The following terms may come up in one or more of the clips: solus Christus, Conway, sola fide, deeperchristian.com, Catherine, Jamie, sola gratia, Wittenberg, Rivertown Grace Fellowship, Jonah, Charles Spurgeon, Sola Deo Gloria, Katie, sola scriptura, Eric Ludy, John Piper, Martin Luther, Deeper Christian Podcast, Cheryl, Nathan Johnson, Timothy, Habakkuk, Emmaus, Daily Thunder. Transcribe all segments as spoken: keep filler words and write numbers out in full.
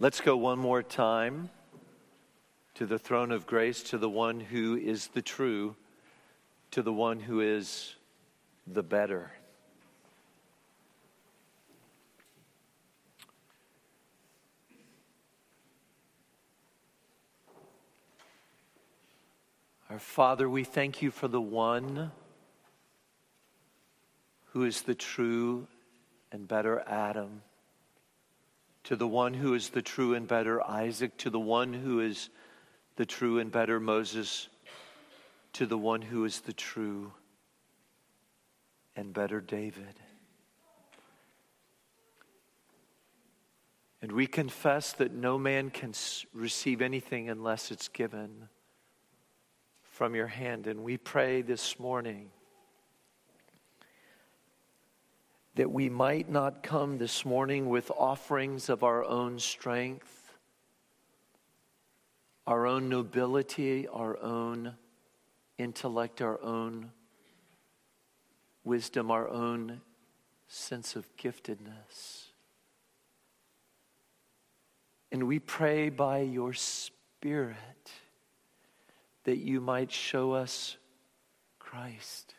Let's go one more time to the throne of grace, to the one who is the true, to the one who is the better. Our Father, we thank you for the one who is the true and better Adam, to the one who is the true and better Isaac, to the one who is the true and better Moses, to the one who is the true and better David. And we confess that no man can receive anything unless it's given from your hand. And we pray this morning that we might not come this morning with offerings of our own strength, our own nobility, our own intellect, our own wisdom, our own sense of giftedness. And we pray by your Spirit that you might show us Christ.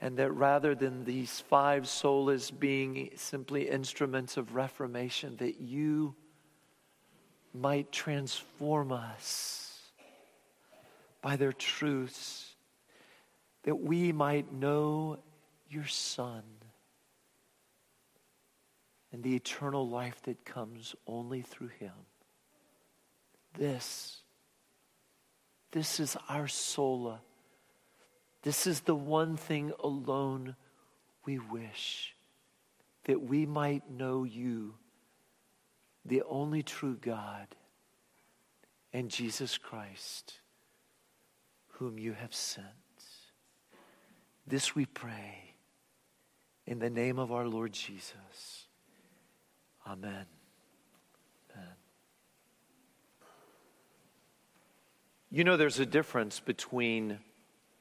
And that rather than these five solas being simply instruments of reformation, that you might transform us by their truths, that we might know your Son and the eternal life that comes only through him. This, this is our sola. This is the one thing alone we wish, that we might know you, the only true God, and Jesus Christ, whom you have sent. This we pray in the name of our Lord Jesus. Amen. Amen. You know, there's a difference between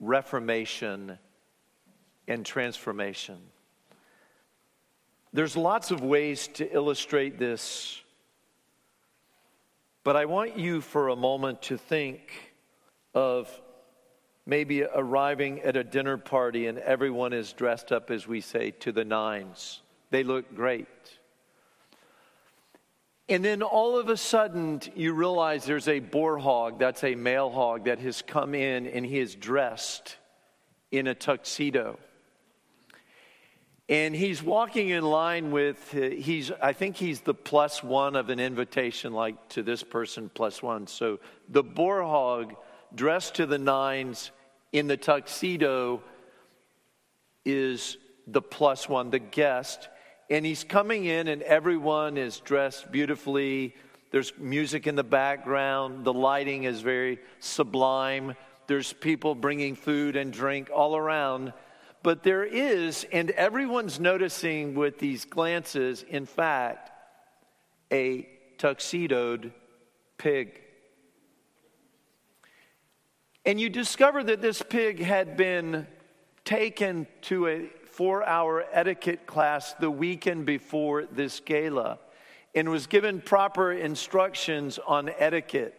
reformation and transformation. There's lots of ways to illustrate this, but I want you for a moment to think of maybe arriving at a dinner party and everyone is dressed up, as we say, to the nines. They look great. And then all of a sudden you realize there's a boar hog, that's a male hog, that has come in and he is dressed in a tuxedo. And he's walking in line with, he's. I think he's the plus one of an invitation, like to this person plus one. So the boar hog dressed to the nines in the tuxedo is the plus one, the guest. And he's coming in and everyone is dressed beautifully. There's music in the background. The lighting is very sublime. There's people bringing food and drink all around. But there is, and everyone's noticing with these glances, in fact, a tuxedoed pig. And you discover that this pig had been taken to a four-hour etiquette class the weekend before this gala and was given proper instructions on etiquette,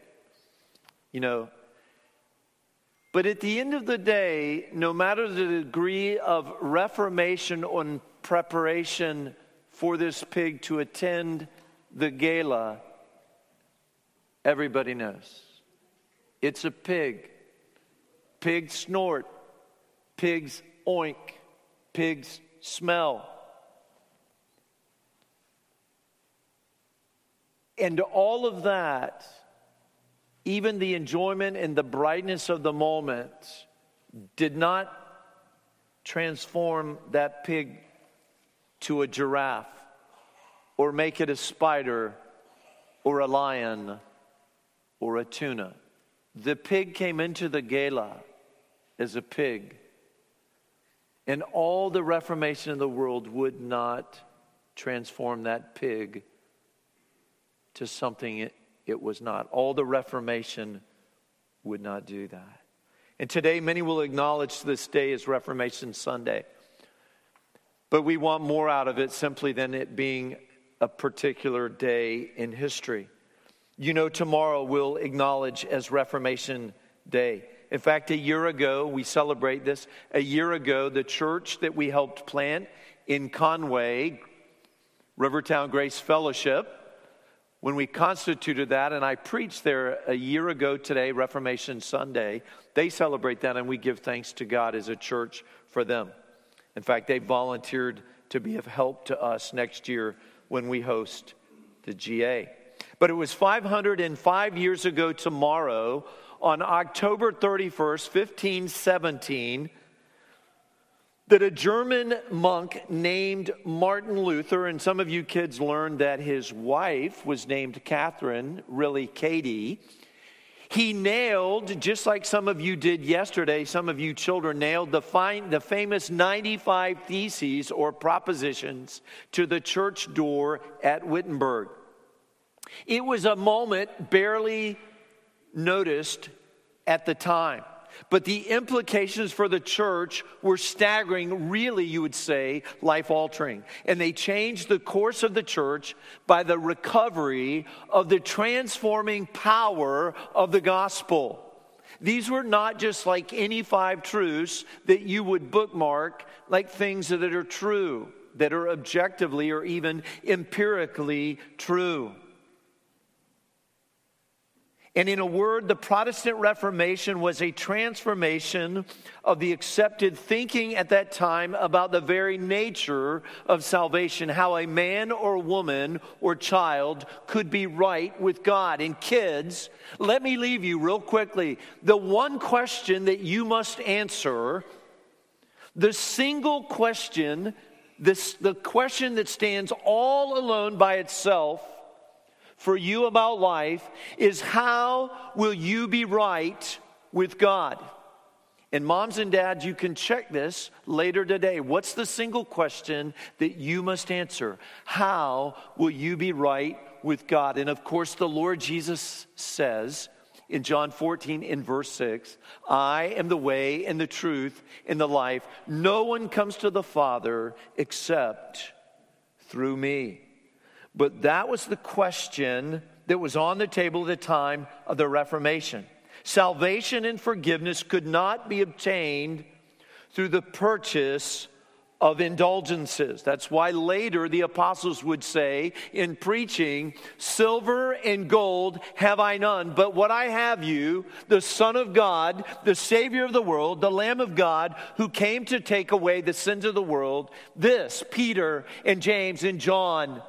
you know. But at the end of the day, no matter the degree of reformation or preparation for this pig to attend the gala, everybody knows. It's a pig. Pigs snort. Pigs oink. Pigs smell. And all of that, even the enjoyment and the brightness of the moment, did not transform that pig to a giraffe or make it a spider or a lion or a tuna. The pig came into the gala as a pig, and all the reformation in the world would not transform that pig to something it It was not. All the Reformation would not do that. And today, many will acknowledge this day as Reformation Sunday. But we want more out of it simply than it being a particular day in history. You know, tomorrow we'll acknowledge as Reformation Day. In fact, a year ago, we celebrate this. A year ago, the church that we helped plant in Conway, Rivertown Grace Fellowship, when we constituted that, and I preached there a year ago today, Reformation Sunday, they celebrate that, and we give thanks to God as a church for them. In fact, they volunteered to be of help to us next year when we host the G A. But it was five hundred five years ago tomorrow, on October thirty-first, fifteen seventeen, that a German monk named Martin Luther, and some of you kids learned that his wife was named Catherine, really Katie, he nailed, just like some of you did yesterday, some of you children nailed the, fine, the famous ninety-five theses or propositions to the church door at Wittenberg. It was a moment barely noticed at the time. But the implications for the church were staggering, really, you would say, life-altering. And they changed the course of the church by the recovery of the transforming power of the gospel. These were not just like any five truths that you would bookmark, like things that are true, that are objectively or even empirically true. And in a word, the Protestant Reformation was a transformation of the accepted thinking at that time about the very nature of salvation, how a man or woman or child could be right with God. And kids, let me leave you real quickly. The one question that you must answer, the single question, this, the question that stands all alone by itself, for you about life is, how will you be right with God? And moms and dads, you can check this later today. What's the single question that you must answer? How will you be right with God? And of course, the Lord Jesus says in John fourteen in verse six, I am the way and the truth and the life. No one comes to the Father except through me. But that was the question that was on the table at the time of the Reformation. Salvation and forgiveness could not be obtained through the purchase of indulgences. That's why later the apostles would say in preaching, silver and gold have I none, but what I have you, the Son of God, the Savior of the world, the Lamb of God, who came to take away the sins of the world, this, Peter and James and John,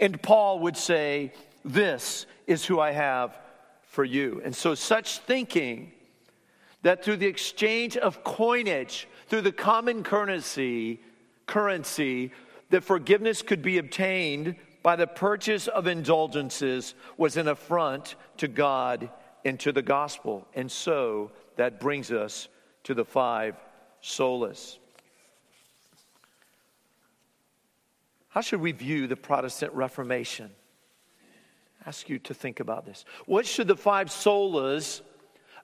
and Paul would say, this is who I have for you. And so such thinking, that through the exchange of coinage, through the common currency, currency, that forgiveness could be obtained by the purchase of indulgences, was an affront to God and to the gospel. And so that brings us to the five solas. How should we view the Protestant Reformation? I ask you to think about this. What should the five solas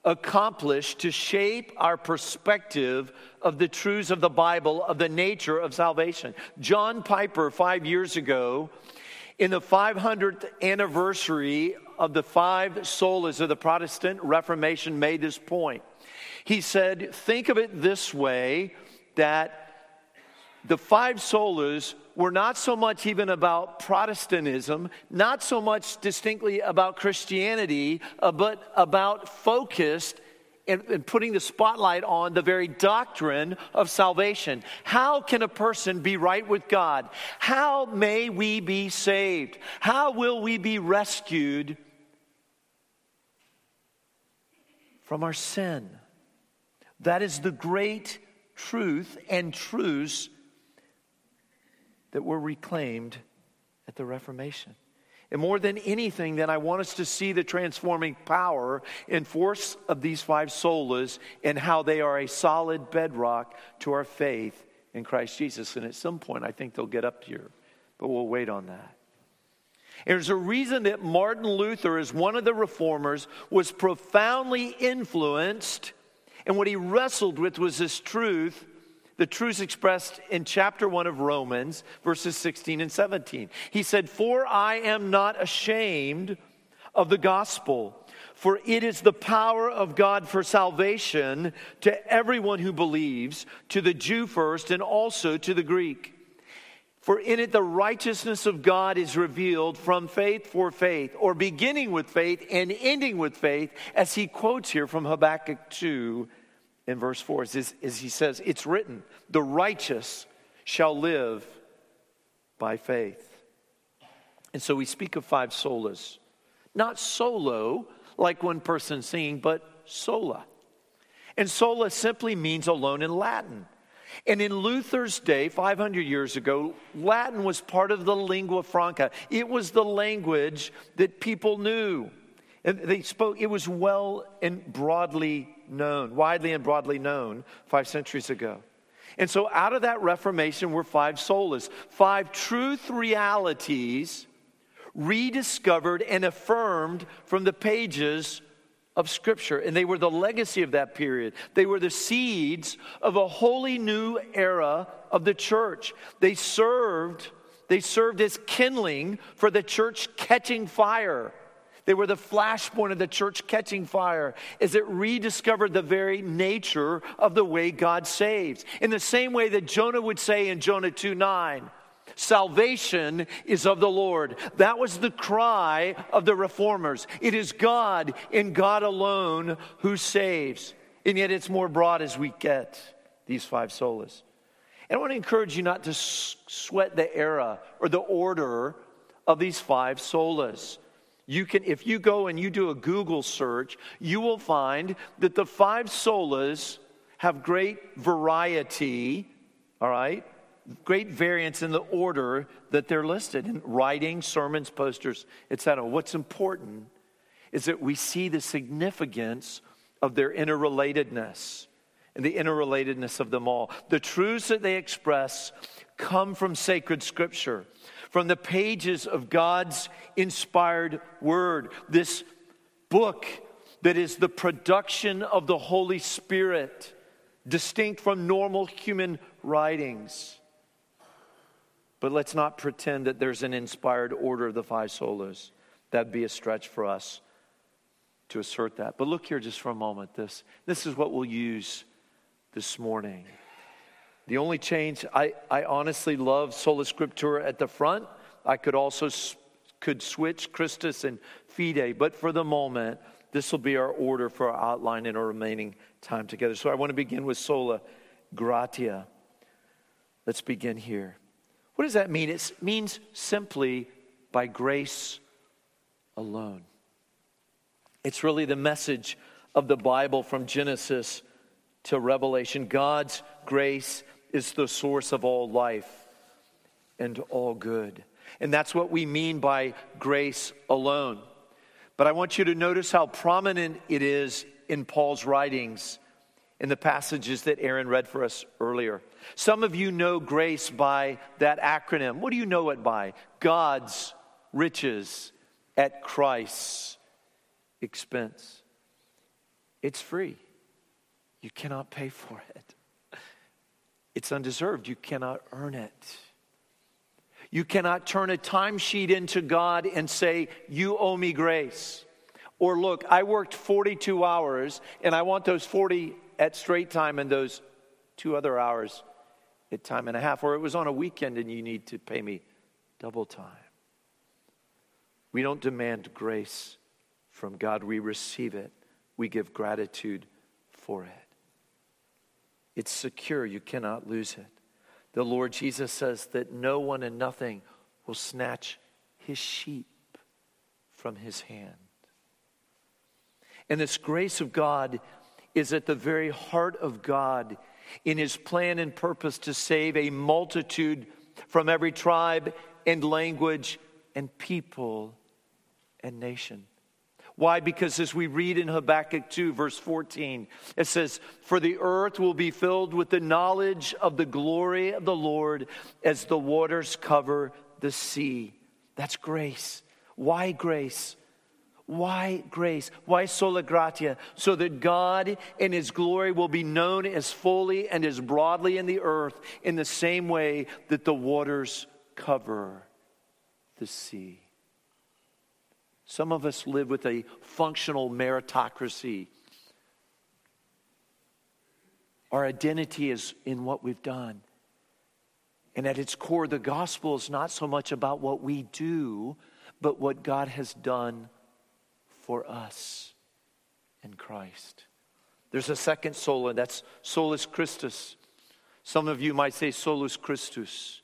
accomplish to shape our perspective of the truths of the Bible, of the nature of salvation? John Piper, five years ago, in the five hundredth anniversary of the five solas of the Protestant Reformation, made this point. He said, think of it this way, that the five solas were not so much even about Protestantism, not so much distinctly about Christianity, uh, but about focused and, and putting the spotlight on the very doctrine of salvation. How can a person be right with God? How may we be saved? How will we be rescued from our sin? That is the great truth and truths that were reclaimed at the Reformation. And more than anything, then, I want us to see the transforming power and force of these five solas and how they are a solid bedrock to our faith in Christ Jesus. And at some point, I think they'll get up here, but we'll wait on that. There's a reason that Martin Luther, as one of the reformers, was profoundly influenced, and what he wrestled with was this truth the truths expressed in chapter one of Romans, verses sixteen and seventeen. He said, "For I am not ashamed of the gospel, for it is the power of God for salvation to everyone who believes, to the Jew first and also to the Greek. For in it the righteousness of God is revealed from faith for faith," or beginning with faith and ending with faith, as he quotes here from Habakkuk two in verse four. As he says, it's written, the righteous shall live by faith. And so we speak of five solas. Not solo, like one person singing, but sola. And sola simply means alone in Latin. And in Luther's day, five hundred years ago, Latin was part of the lingua franca. It was the language that people knew. And they spoke, it was well and broadly known, widely and broadly known five centuries ago. And so out of that Reformation were five solas, five truth realities rediscovered and affirmed from the pages of Scripture, and they were the legacy of that period. They were the seeds of a wholly new era of the church. They served, they served as kindling for the church catching fire. They were the flashpoint of the church catching fire as it rediscovered the very nature of the way God saves. In the same way that Jonah would say in Jonah two nine, "Salvation is of the Lord." That was the cry of the reformers. It is God and God alone who saves. And yet it's more broad as we get these five solas. And I want to encourage you not to sweat the era or the order of these five solas. You can, if you go and you do a Google search, you will find that the five solas have great variety, all right? Great variance in the order that they're listed in writing, sermons, posters, et cetera. What's important is that we see the significance of their interrelatedness and the interrelatedness of them all. The truths that they express come from sacred Scripture, from the pages of God's inspired Word, this book that is the production of the Holy Spirit, distinct from normal human writings. But let's not pretend that there's an inspired order of the five solas. That'd be a stretch for us to assert that. But look here just for a moment. This, this is what we'll use this morning. The only change, I, I honestly love sola scriptura at the front. I could also could switch Christus and Fide. But for the moment, this will be our order for our outline in our remaining time together. So I want to begin with sola gratia. Let's begin here. What does that mean? It means simply by grace alone. It's really the message of the Bible from Genesis to Revelation. God's grace is the source of all life and all good. And that's what we mean by grace alone. But I want you to notice how prominent it is in Paul's writings, in the passages that Aaron read for us earlier. Some of you know grace by that acronym. What do you know it by? God's riches at Christ's expense. It's free. You cannot pay for it. It's undeserved. You cannot earn it. You cannot turn a timesheet into God and say, "You owe me grace." Or, "Look, I worked forty-two hours and I want those forty at straight time and those two other hours at time and a half," or "it was on a weekend and you need to pay me double time." We don't demand grace from God. We receive it. We give gratitude for it. It's secure. You cannot lose it. The Lord Jesus says that no one and nothing will snatch his sheep from his hand. And this grace of God is at the very heart of God in his plan and purpose to save a multitude from every tribe and language and people and nation. Why? Because as we read in Habakkuk two, verse fourteen, it says, "For the earth will be filled with the knowledge of the glory of the Lord as the waters cover the sea." That's grace. Why grace? Why grace? Why sola gratia? So that God in his glory will be known as fully and as broadly in the earth in the same way that the waters cover the sea. Some of us live with a functional meritocracy. Our identity is in what we've done. And at its core, the gospel is not so much about what we do, but what God has done for us in Christ. There's a second sola, that's solus Christus. Some of you might say solus Christus.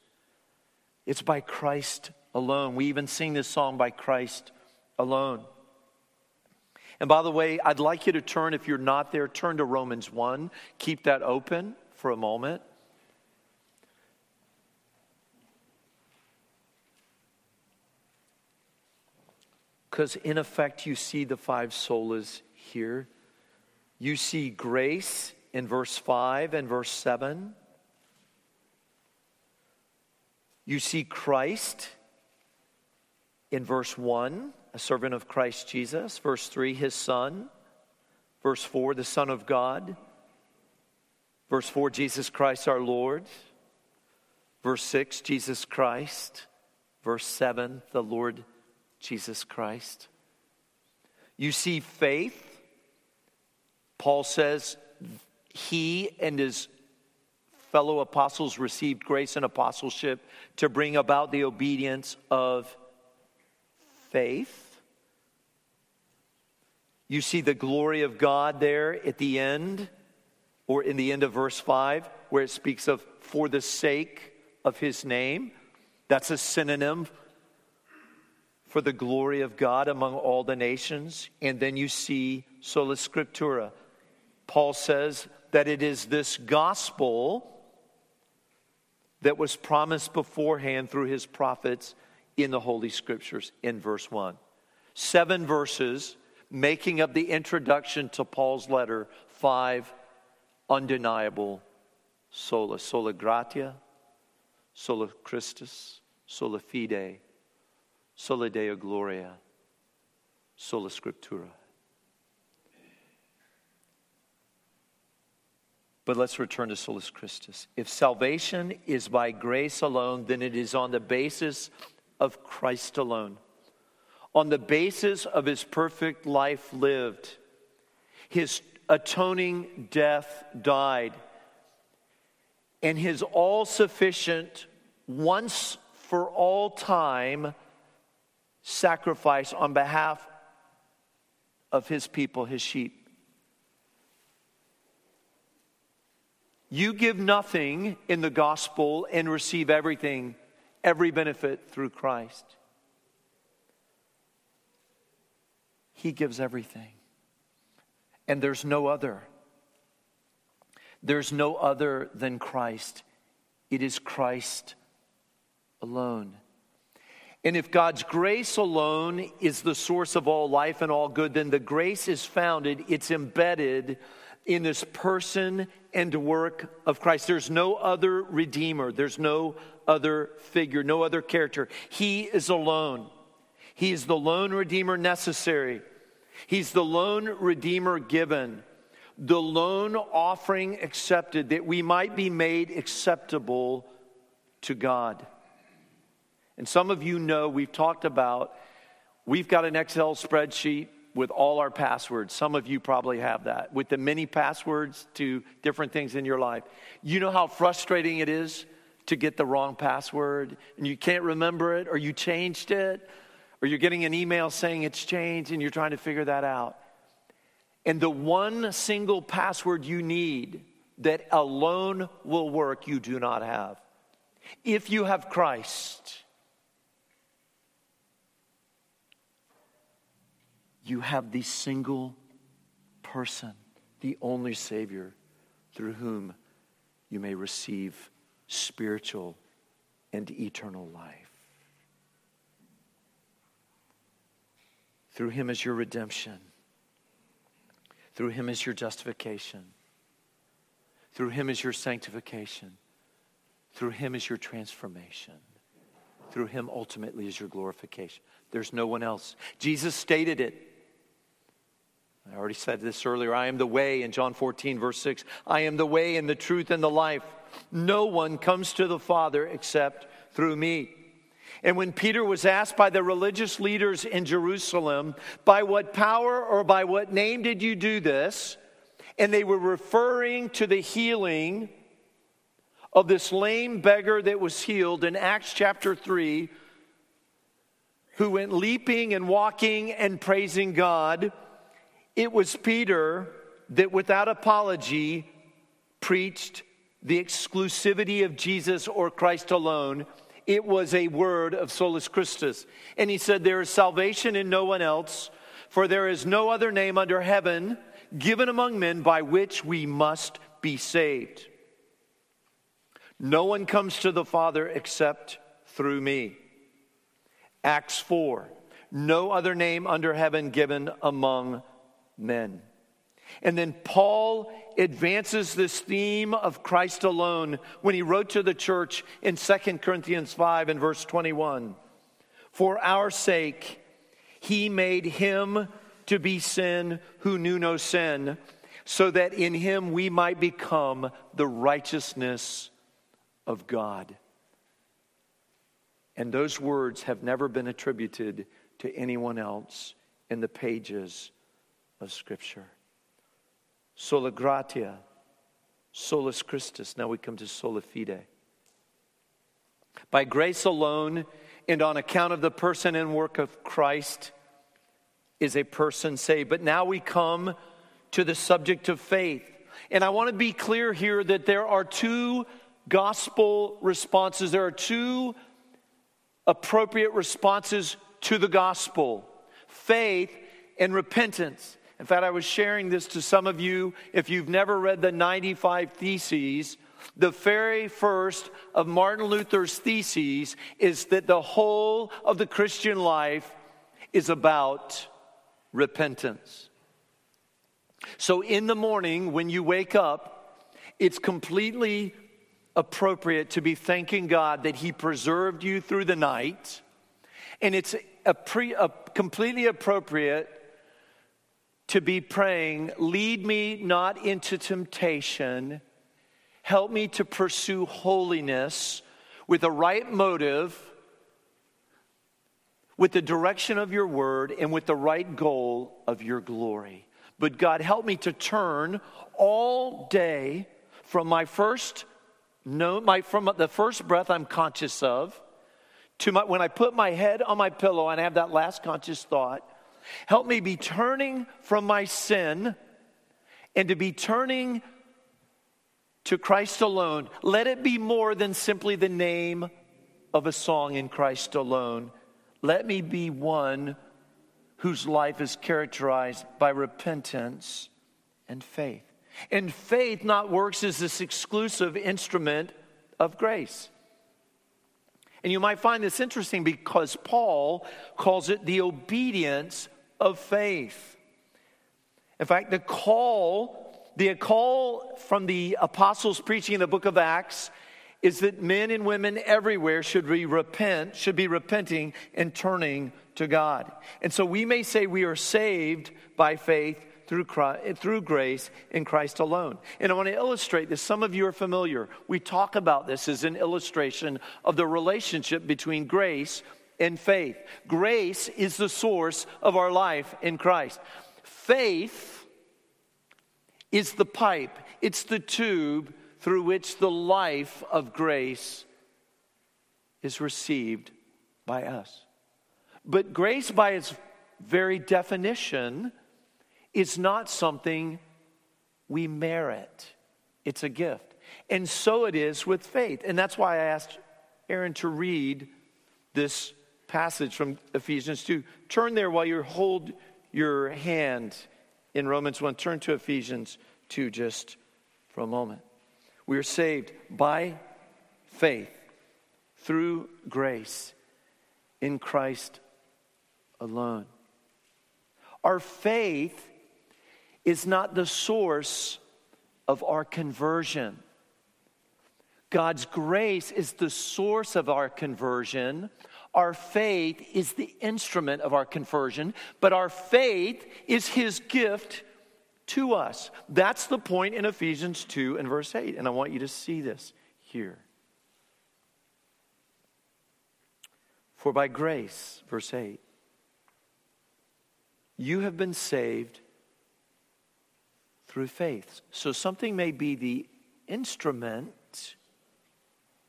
It's by Christ alone. We even sing this song, by Christ alone. And by the way, I'd like you to turn, if you're not there, turn to Romans one. Keep that open for a moment. Because in effect, you see the five solas here. You see grace in verse five and verse seven. You see Christ in verse one, a servant of Christ Jesus. Verse three, his son. Verse four, the Son of God. Verse four, Jesus Christ our Lord. Verse six, Jesus Christ. Verse seven, the Lord Jesus Christ. You see faith. Paul says he and his fellow apostles received grace and apostleship to bring about the obedience of faith. You see the glory of God there at the end, or in the end of verse five, where it speaks of for the sake of his name. That's a synonym for the glory of God among all the nations. And then you see sola scriptura. Paul says that it is this gospel that was promised beforehand through his prophets in the Holy Scriptures in verse one. Seven verses making up the introduction to Paul's letter. Five undeniable sola. Sola gratia, sola Christus, sola fide, sola Deo Gloria, sola Scriptura. But let's return to solus Christus. If salvation is by grace alone, then it is on the basis of Christ alone, on the basis of his perfect life lived, his atoning death died, and his all-sufficient, once for all time sacrifice on behalf of his people, his sheep. You give nothing in the gospel and receive everything, every benefit through Christ. He gives everything. And there's no other. There's no other than Christ. It is Christ alone. And if God's grace alone is the source of all life and all good, then the grace is founded, it's embedded in this person and work of Christ. There's no other redeemer. There's no other figure, no other character. He is alone. He is the lone redeemer necessary. He's the lone redeemer given, the lone offering accepted, that we might be made acceptable to God. And some of you know, we've talked about, we've got an Excel spreadsheet with all our passwords. Some of you probably have that, with the many passwords to different things in your life. You know how frustrating it is to get the wrong password, and you can't remember it, or you changed it, or you're getting an email saying it's changed, and you're trying to figure that out. And the one single password you need that alone will work, you do not have. If you have Christ, you have the single person, the only Savior, through whom you may receive spiritual and eternal life. Through him is your redemption. Through him is your justification. Through him is your sanctification. Through him is your transformation. Through him ultimately is your glorification. There's no one else. Jesus stated it. I already said this earlier. I am the way in John fourteen, verse six. I am the way and the truth and the life. No one comes to the Father except through me. And when Peter was asked by the religious leaders in Jerusalem, by what power or by what name did you do this? And they were referring to the healing of this lame beggar that was healed in Acts chapter three, who went leaping and walking and praising God. It was Peter that without apology preached the exclusivity of Jesus or Christ alone. It was a word of Solus Christus. And he said, there is salvation in no one else, for there is no other name under heaven given among men by which we must be saved. No one comes to the Father except through me. Acts four, no other name under heaven given among men. And then Paul advances this theme of Christ alone when he wrote to the church in Second Corinthians five and verse twenty-one. For our sake, he made him to be sin who knew no sin, so that in him we might become the righteousness of God. And those words have never been attributed to anyone else in the pages of Scripture. Sola gratia, solus Christus. Now we come to sola fide. By grace alone and on account of the person and work of Christ is a person saved. But now we come to the subject of faith. And I want to be clear here that there are two gospel responses. There are two appropriate responses to the gospel: faith and repentance. In fact, I was sharing this to some of you. If you've never read the ninety-five Theses, the very first of Martin Luther's theses is that the whole of the Christian life is about repentance. So in the morning when you wake up, it's completely appropriate to be thanking God that He preserved you through the night. And it's a pre, a completely appropriate to be praying, lead me not into temptation, help me to pursue holiness with a right motive, with the direction of your word, and with the right goal of your glory. But God, help me to turn all day from my first, no, my from the first breath I'm conscious of, to my, when I put my head on my pillow and I have that last conscious thought. Help me be turning from my sin and to be turning to Christ alone. Let it be more than simply the name of a song in Christ alone. Let me be one whose life is characterized by repentance and faith. And faith, not works, is this exclusive instrument of grace. And you might find this interesting because Paul calls it the obedience of faith. In fact, the call, the call from the apostles preaching in the book of Acts is that men and women everywhere should be repent, should be repenting and turning to God. And so we may say we are saved by faith through Christ, through grace in Christ alone. And I want to illustrate this. Some of you are familiar. We talk about this as an illustration of the relationship between grace and faith. Grace is the source of our life in Christ. Faith is the pipe. It's the tube through which the life of grace is received by us. But grace, by its very definition, is not something we merit. It's a gift. And so it is with faith. And that's why I asked Aaron to read this passage from Ephesians two. Turn there while you hold your hand in Romans one. Turn to Ephesians two just for a moment. We are saved by faith through grace in Christ alone. Our faith is not the source of our conversion. God's grace is the source of our conversion. Our faith is the instrument of our conversion, but our faith is his gift to us. That's the point in Ephesians two and verse eight, and I want you to see this here. For by grace, verse eight, you have been saved through faith. So something may be the instrument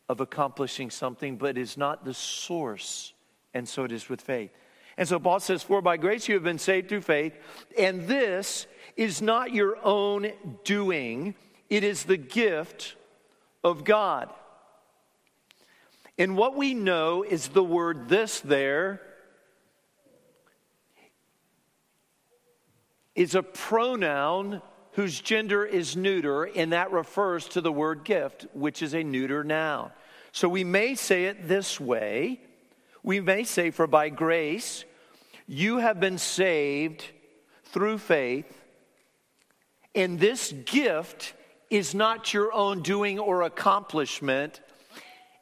of accomplishing something, but is not the source, and so it is with faith. And so Paul says, for by grace you have been saved through faith, and this is not your own doing, it is the gift of God. And what we know is the word this there is a pronoun whose gender is neuter, and that refers to the word gift, which is a neuter noun. So we may say it this way. We may say, for by grace you have been saved through faith, and this gift is not your own doing or accomplishment.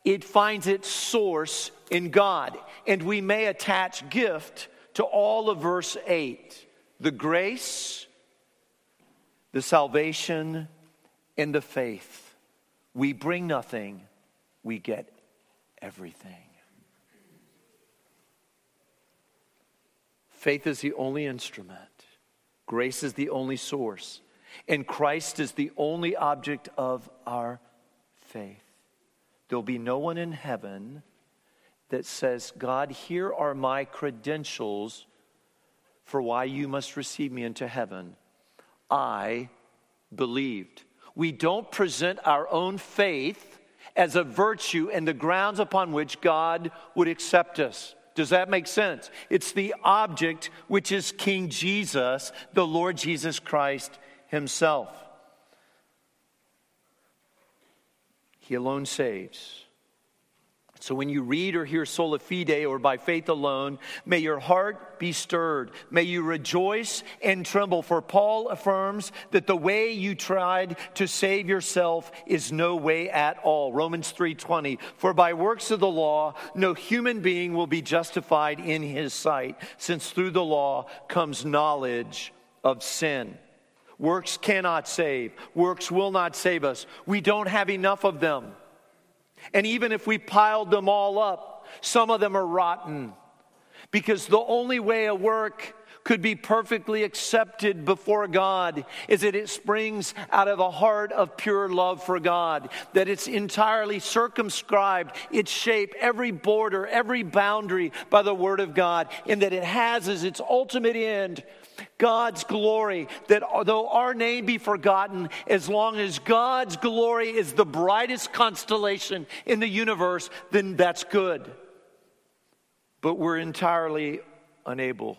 It finds its source in God. And we may attach gift to all of verse eight. The grace, the salvation, and the faith. We bring nothing, we get everything. Faith is the only instrument. Grace is the only source. And Christ is the only object of our faith. There'll be no one in heaven that says, God, here are my credentials for why you must receive me into heaven. I believed. We don't present our own faith as a virtue and the grounds upon which God would accept us. Does that make sense? It's the object, which is King Jesus, the Lord Jesus Christ himself. He alone saves. So when you read or hear sola fide, or by faith alone, may your heart be stirred. May you rejoice and tremble. For Paul affirms that the way you tried to save yourself is no way at all. Romans three twenty, for by works of the law, no human being will be justified in his sight, since through the law comes knowledge of sin. Works cannot save. Works will not save us. We don't have enough of them. And even if we piled them all up, some of them are rotten, because the only way a work could be perfectly accepted before God is that it springs out of a heart of pure love for God, that it's entirely circumscribed, its shape, every border, every boundary by the Word of God, and that it has as its ultimate end God's glory, that though our name be forgotten, as long as God's glory is the brightest constellation in the universe, then that's good. But we're entirely unable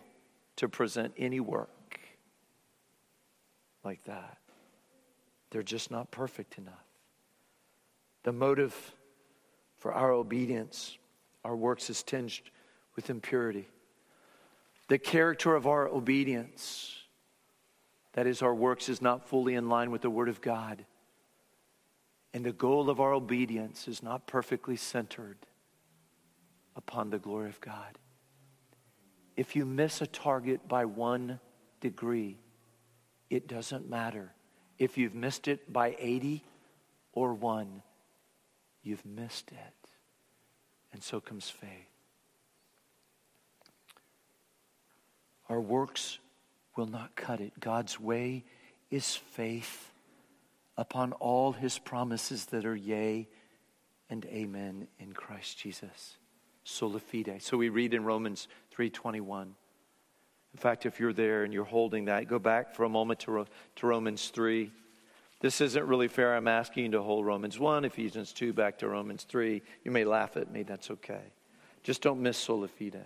to present any work like that. They're just not perfect enough. The motive for our obedience, our works, is tinged with impurity. The character of our obedience, that is our works, is not fully in line with the Word of God. And the goal of our obedience is not perfectly centered upon the glory of God. If you miss a target by one degree, it doesn't matter. If you've missed it by eighty or one, you've missed it. And so comes faith. Our works will not cut it. God's way is faith upon all his promises that are yea and amen in Christ Jesus. Sola fide. So we read in Romans three twenty-one. In fact, if you're there and you're holding that, go back for a moment to, to Romans three. This isn't really fair. I'm asking you to hold Romans one, Ephesians two, back to Romans three. You may laugh at me. That's okay. Just don't miss sola fide.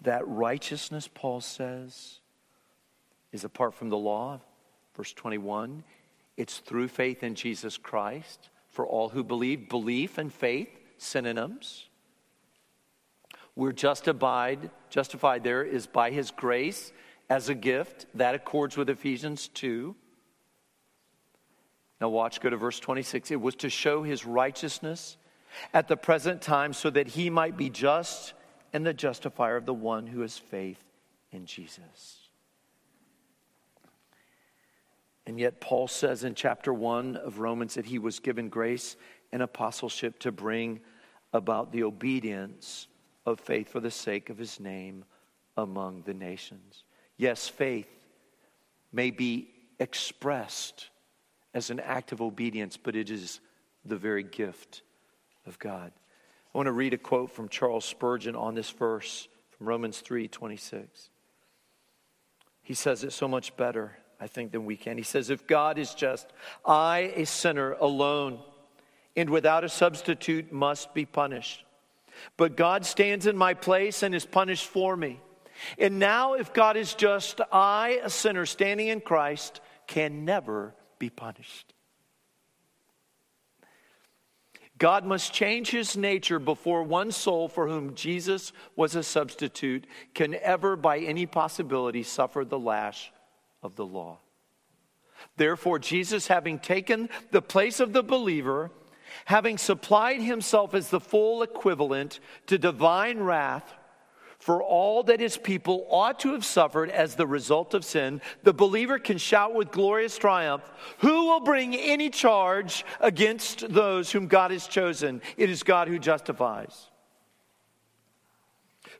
That righteousness, Paul says, is apart from the law. Verse twenty-one, it's through faith in Jesus Christ for all who believe. Belief and faith, synonyms. We're justified, justified there is by his grace as a gift. That accords with Ephesians two. Now watch, go to verse twenty-six. It was to show his righteousness at the present time so that he might be just and the justifier of the one who has faith in Jesus. And yet Paul says in chapter one of Romans that he was given grace and apostleship to bring about the obedience of faith for the sake of his name among the nations. Yes, faith may be expressed as an act of obedience, but it is the very gift of God. I want to read a quote from Charles Spurgeon on this verse from Romans three twenty-six. He says it so much better, I think, than we can. He says, if God is just, I, a sinner, alone and without a substitute, must be punished. But God stands in my place and is punished for me. And now if God is just, I, a sinner standing in Christ, can never be punished. God must change his nature before one soul for whom Jesus was a substitute can ever by any possibility suffer the lash of the law. Therefore, Jesus, having taken the place of the believer, having supplied himself as the full equivalent to divine wrath for all that his people ought to have suffered as the result of sin, the believer can shout with glorious triumph, who will bring any charge against those whom God has chosen? It is God who justifies.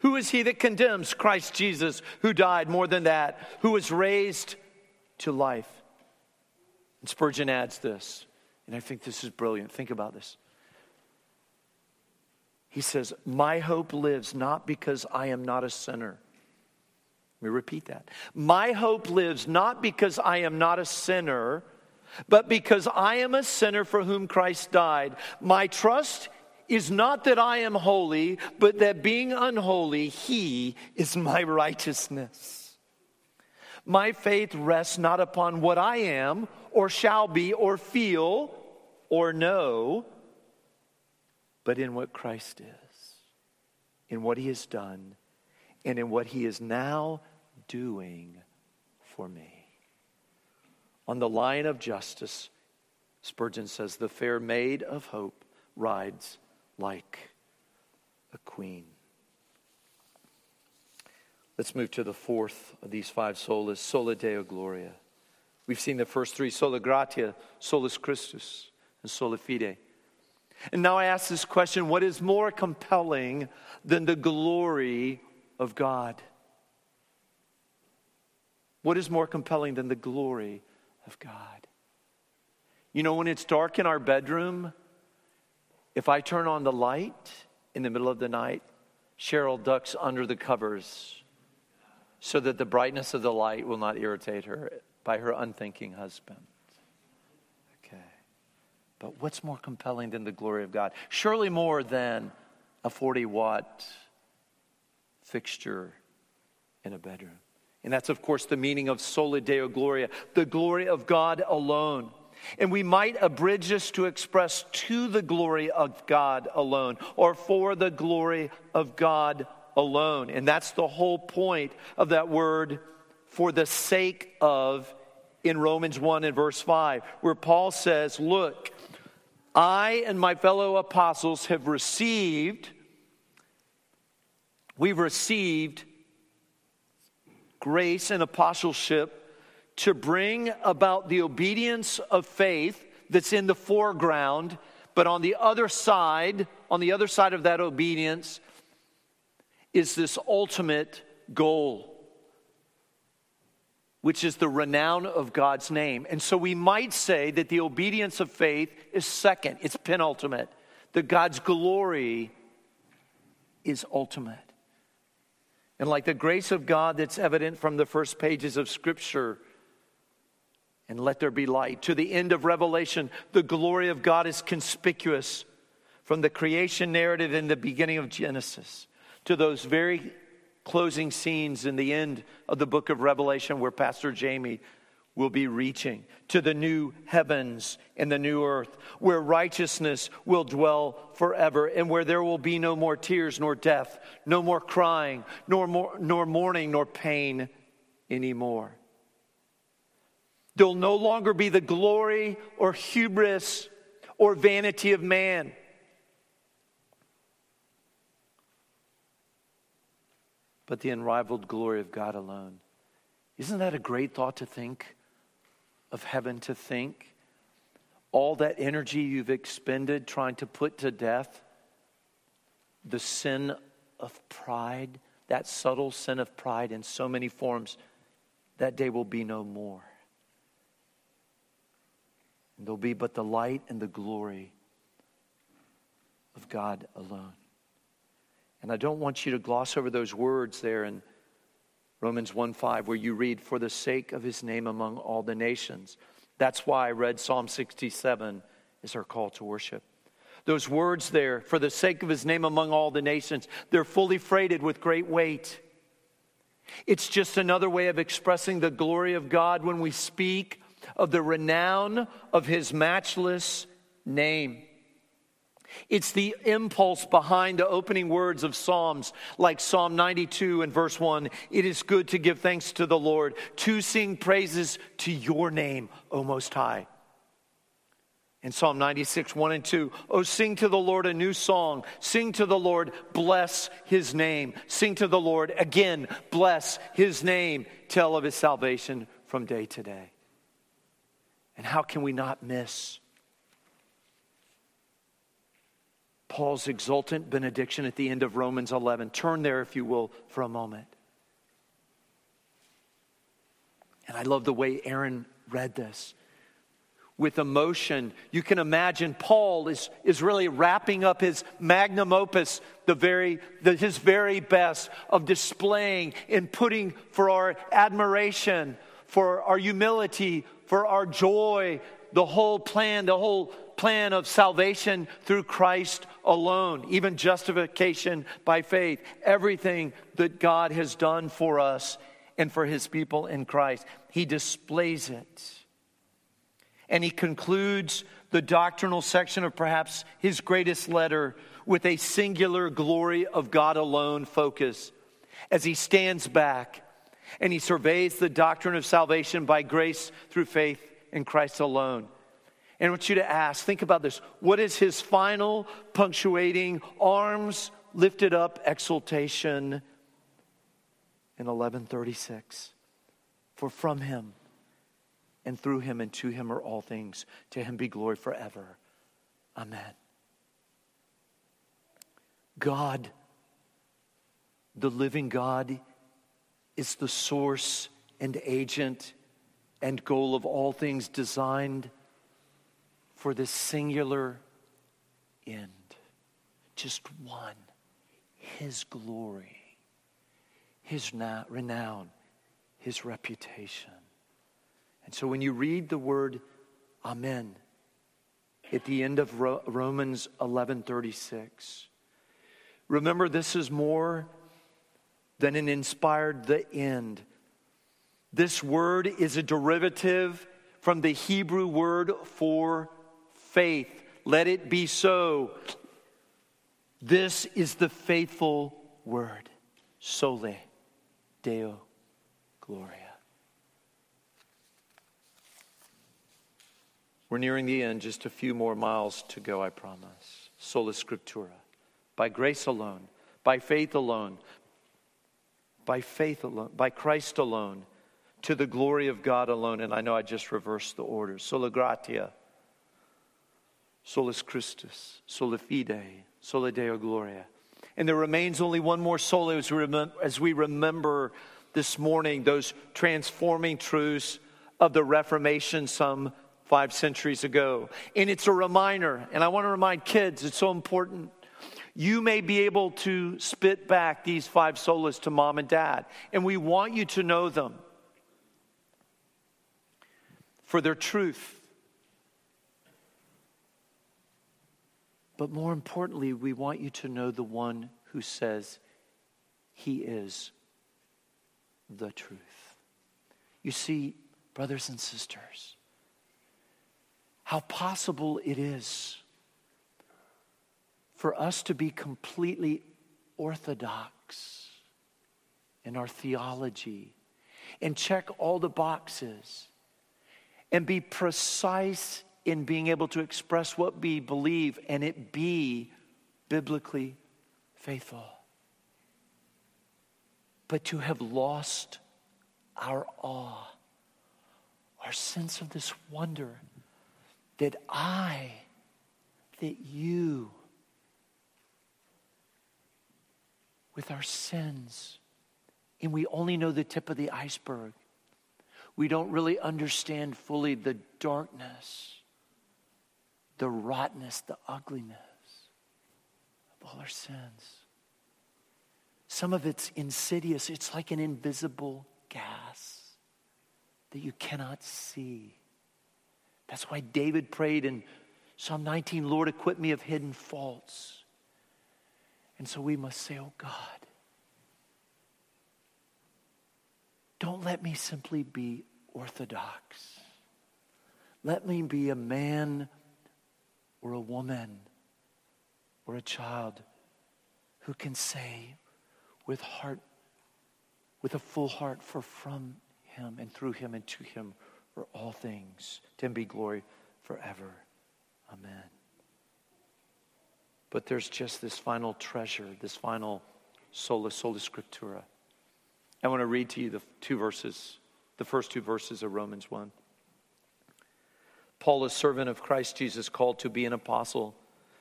Who is he that condemns? Christ Jesus, who died, more than that, who was raised to life. And Spurgeon adds this, and I think this is brilliant. Think about this. He says, my hope lives not because I am not a sinner. Let me repeat that. My hope lives not because I am not a sinner, but because I am a sinner for whom Christ died. My trust is not that I am holy, but that being unholy, he is my righteousness. My faith rests not upon what I am, or shall be, or feel, or know, but in what Christ is, in what he has done, and in what he is now doing for me. On the line of justice, Spurgeon says, the fair maid of hope rides like a queen. Let's move to the fourth of these five solas, Sola Deo Gloria. We've seen the first three, Sola Gratia, Solus Christus, and Sola Fide. And now I ask this question, what is more compelling than the glory of God? What is more compelling than the glory of God? You know, when it's dark in our bedroom, if I turn on the light in the middle of the night, Cheryl ducks under the covers so that the brightness of the light will not irritate her by her unthinking husband. But what's more compelling than the glory of God? Surely more than a forty-watt fixture in a bedroom. And that's, of course, the meaning of Sola Deo Gloria, the glory of God alone. And we might abridge this to express to the glory of God alone, or for the glory of God alone. And that's the whole point of that word, for the sake of, in Romans one and verse five, where Paul says, look, I and my fellow apostles have received, we've received grace and apostleship to bring about the obedience of faith that's in the foreground, but on the other side, on the other side of that obedience is this ultimate goal, which is the renown of God's name. And so we might say that the obedience of faith is second. It's penultimate. That God's glory is ultimate. And like the grace of God that's evident from the first pages of Scripture, and let there be light, to the end of Revelation, the glory of God is conspicuous from the creation narrative in the beginning of Genesis to those very closing scenes in the end of the book of Revelation where Pastor Jamie will be reaching to the new heavens and the new earth where righteousness will dwell forever and where there will be no more tears nor death, no more crying, nor, more, nor mourning, nor pain anymore. There'll no longer be the glory or hubris or vanity of man. but the unrivaled glory of God alone. Isn't that a great thought to think of heaven, to think? All that energy you've expended trying to put to death the sin of pride, that subtle sin of pride in so many forms, that day will be no more. And there'll be but the light and the glory of God alone. And I don't want you to gloss over those words there in Romans one five, where you read, for the sake of his name among all the nations. That's why I read Psalm sixty-seven is our call to worship. Those words there, for the sake of his name among all the nations, they're fully freighted with great weight. It's just another way of expressing the glory of God when we speak of the renown of his matchless name. It's the impulse behind the opening words of Psalms, like Psalm ninety-two and verse one. It is good to give thanks to the Lord, to sing praises to your name, O Most High. In Psalm ninety-six, one and two, oh, sing to the Lord a new song. Sing to the Lord, bless his name. Sing to the Lord again, bless his name. Tell of his salvation from day to day. And how can we not miss Paul's exultant benediction at the end of Romans eleven. Turn there, if you will, for a moment. And I love the way Aaron read this. With emotion, you can imagine Paul is, is really wrapping up his magnum opus, the very, the, his very best of displaying and putting for our admiration, for our humility, for our joy, the whole plan, the whole plan of salvation through Christ alone, even justification by faith, everything that God has done for us and for his people in Christ. He displays it. And he concludes the doctrinal section of perhaps his greatest letter with a singular glory of God alone focus as he stands back and he surveys the doctrine of salvation by grace through faith in Christ alone. And I want you to ask, think about this. What is his final punctuating, arms lifted up exultation in eleven thirty-six? For from him and through him and to him are all things. To him be glory forever. Amen. God, the living God, is the source and agent and goal of all things, designed for this singular end. Just one. His glory. His renown. His reputation. And so when you read the word amen at the end of Romans eleven thirty-six, remember this is more than an inspired the end. This word is a derivative from the Hebrew word for faith. Let it be so. This is the faithful word. Sole Deo Gloria. We're nearing the end. Just a few more miles to go, I promise. Sola Scriptura. By grace alone. By faith alone. By faith alone. By Christ alone. To the glory of God alone. And I know I just reversed the order. Sola Gratia. Solus Christus, Sola Fide, Sola Deo Gloria. And there remains only one more sola as we, remember, as we remember this morning those transforming truths of the Reformation some five centuries ago. And it's a reminder, and I want to remind kids, it's so important. You may be able to spit back these five solas to mom and dad, and we want you to know them for their truth. But more importantly, we want you to know the one who says he is the truth. You see, brothers and sisters, how possible it is for us to be completely orthodox in our theology and check all the boxes and be precise in being able to express what we believe and it be biblically faithful. but to have lost our awe, our sense of this wonder that I, that you, with our sins, and we only know the tip of the iceberg. We don't really understand fully the darkness, the rottenness, the ugliness of all our sins. Some of it's insidious. It's like an invisible gas that you cannot see. That's why David prayed in Psalm nineteen, Lord, acquit me of hidden faults. And so we must say, oh God, don't let me simply be orthodox. Let me be a man or a woman or a child who can say with heart, with a full heart, for from him and through him and to him are all things. To him be glory forever. Amen. But there's just this final treasure, this final sola, sola scriptura. I want to read to you the two verses, the first two verses of Romans one. Paul, a servant of Christ Jesus, called to be an apostle,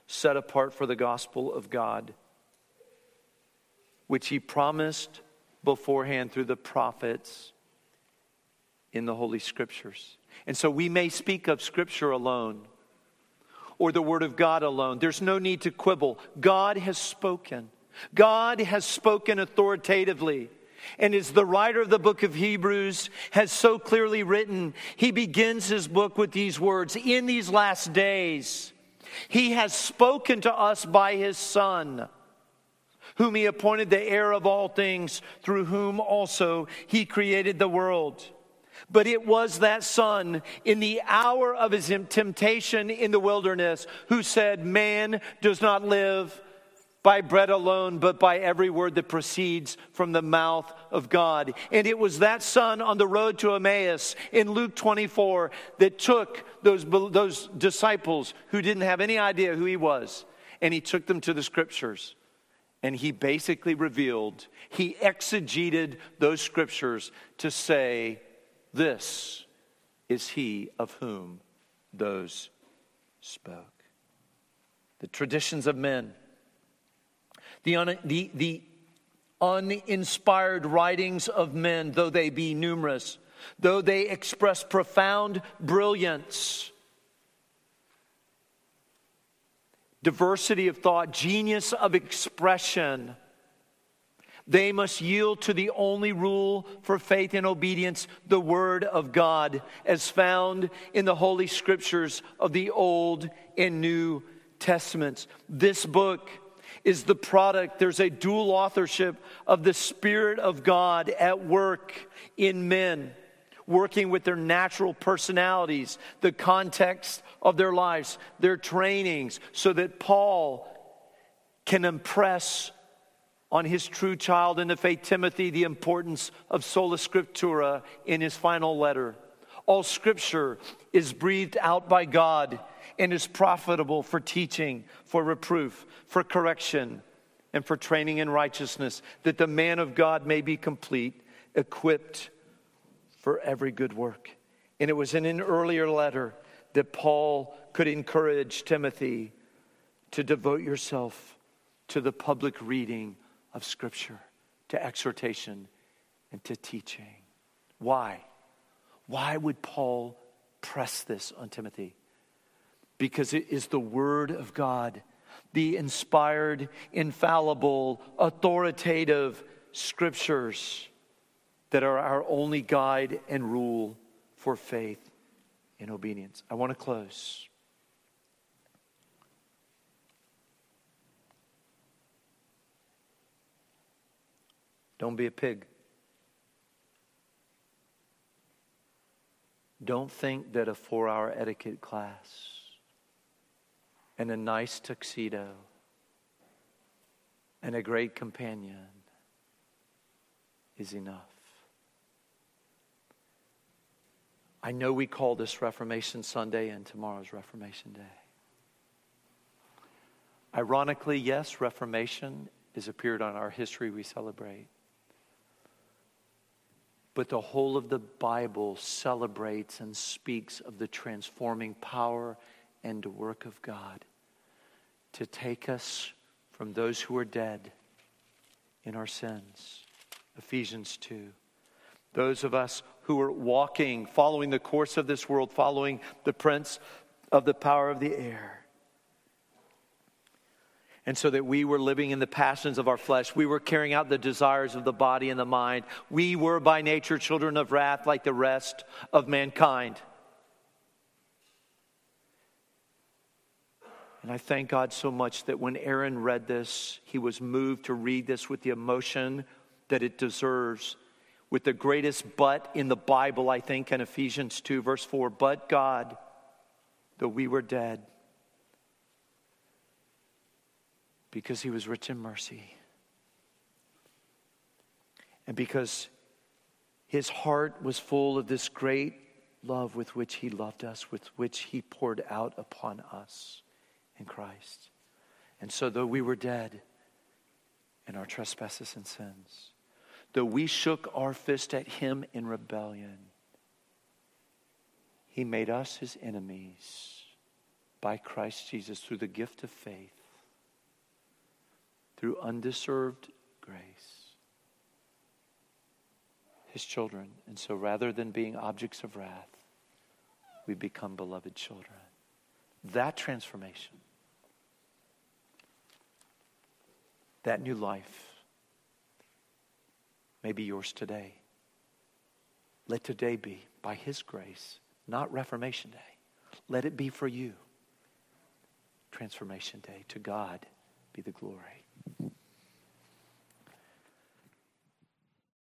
set apart for the gospel of God, which he promised beforehand through the prophets in the Holy Scriptures. And so we may speak of Scripture alone or the Word of God alone. There's no need to quibble. God has spoken. God has spoken authoritatively. And as the writer of the book of Hebrews has so clearly written, he begins his book with these words, in these last days, he has spoken to us by his Son, whom he appointed the heir of all things, through whom also he created the world. But it was that Son in the hour of his temptation in the wilderness who said, man does not live by bread alone, but by every word that proceeds from the mouth of God. And it was that Son on the road to Emmaus in Luke twenty-four that took those, those disciples who didn't have any idea who he was, and he took them to the Scriptures. And he basically revealed, he exegeted those Scriptures to say, this is he of whom those spoke. The traditions of men, The, un, the, the uninspired writings of men, though they be numerous, though they express profound brilliance, diversity of thought, genius of expression, they must yield to the only rule for faith and obedience, the Word of God, as found in the Holy Scriptures of the Old and New Testaments. This book is the product. There's a dual authorship of the Spirit of God at work in men, working with their natural personalities, the context of their lives, their trainings, so that Paul can impress on his true child in the faith, Timothy, the importance of sola scriptura in his final letter. All Scripture is breathed out by God and is profitable for teaching, for reproof, for correction, and for training in righteousness, that the man of God may be complete, equipped for every good work. And it was in an earlier letter that Paul could encourage Timothy to devote yourself to the public reading of Scripture, to exhortation, and to teaching. Why? Why would Paul press this on Timothy? Because it is the Word of God, the inspired, infallible, authoritative Scriptures that are our only guide and rule for faith and obedience. I want to close. Don't be a pig. Don't think that a four-hour etiquette class and a nice tuxedo, and a great companion is enough. I know we call this Reformation Sunday, and tomorrow's Reformation Day. Ironically, yes, Reformation is a period on our history we celebrate. But the whole of the Bible celebrates and speaks of the transforming power and work of God to take us from those who are dead in our sins. Ephesians two. Those of us who are walking, following the course of this world, following the prince of the power of the air. And so that we were living in the passions of our flesh. We were carrying out the desires of the body and the mind. We were by nature children of wrath like the rest of mankind. And I thank God so much that when Aaron read this, he was moved to read this with the emotion that it deserves. With the greatest but in the Bible, I think, in Ephesians two, verse four. But God, though we were dead, because he was rich in mercy, and because his heart was full of this great love with which he loved us, with which he poured out upon us in Christ. And so though we were dead in our trespasses and sins, though we shook our fist at him in rebellion, he made us his enemies by Christ Jesus through the gift of faith, through undeserved grace, his children. And so rather than being objects of wrath, we become beloved children. That transformation, that new life, may be yours today. Let today be, by his grace, not Reformation Day. Let it be for you, Transformation Day. To God be the glory.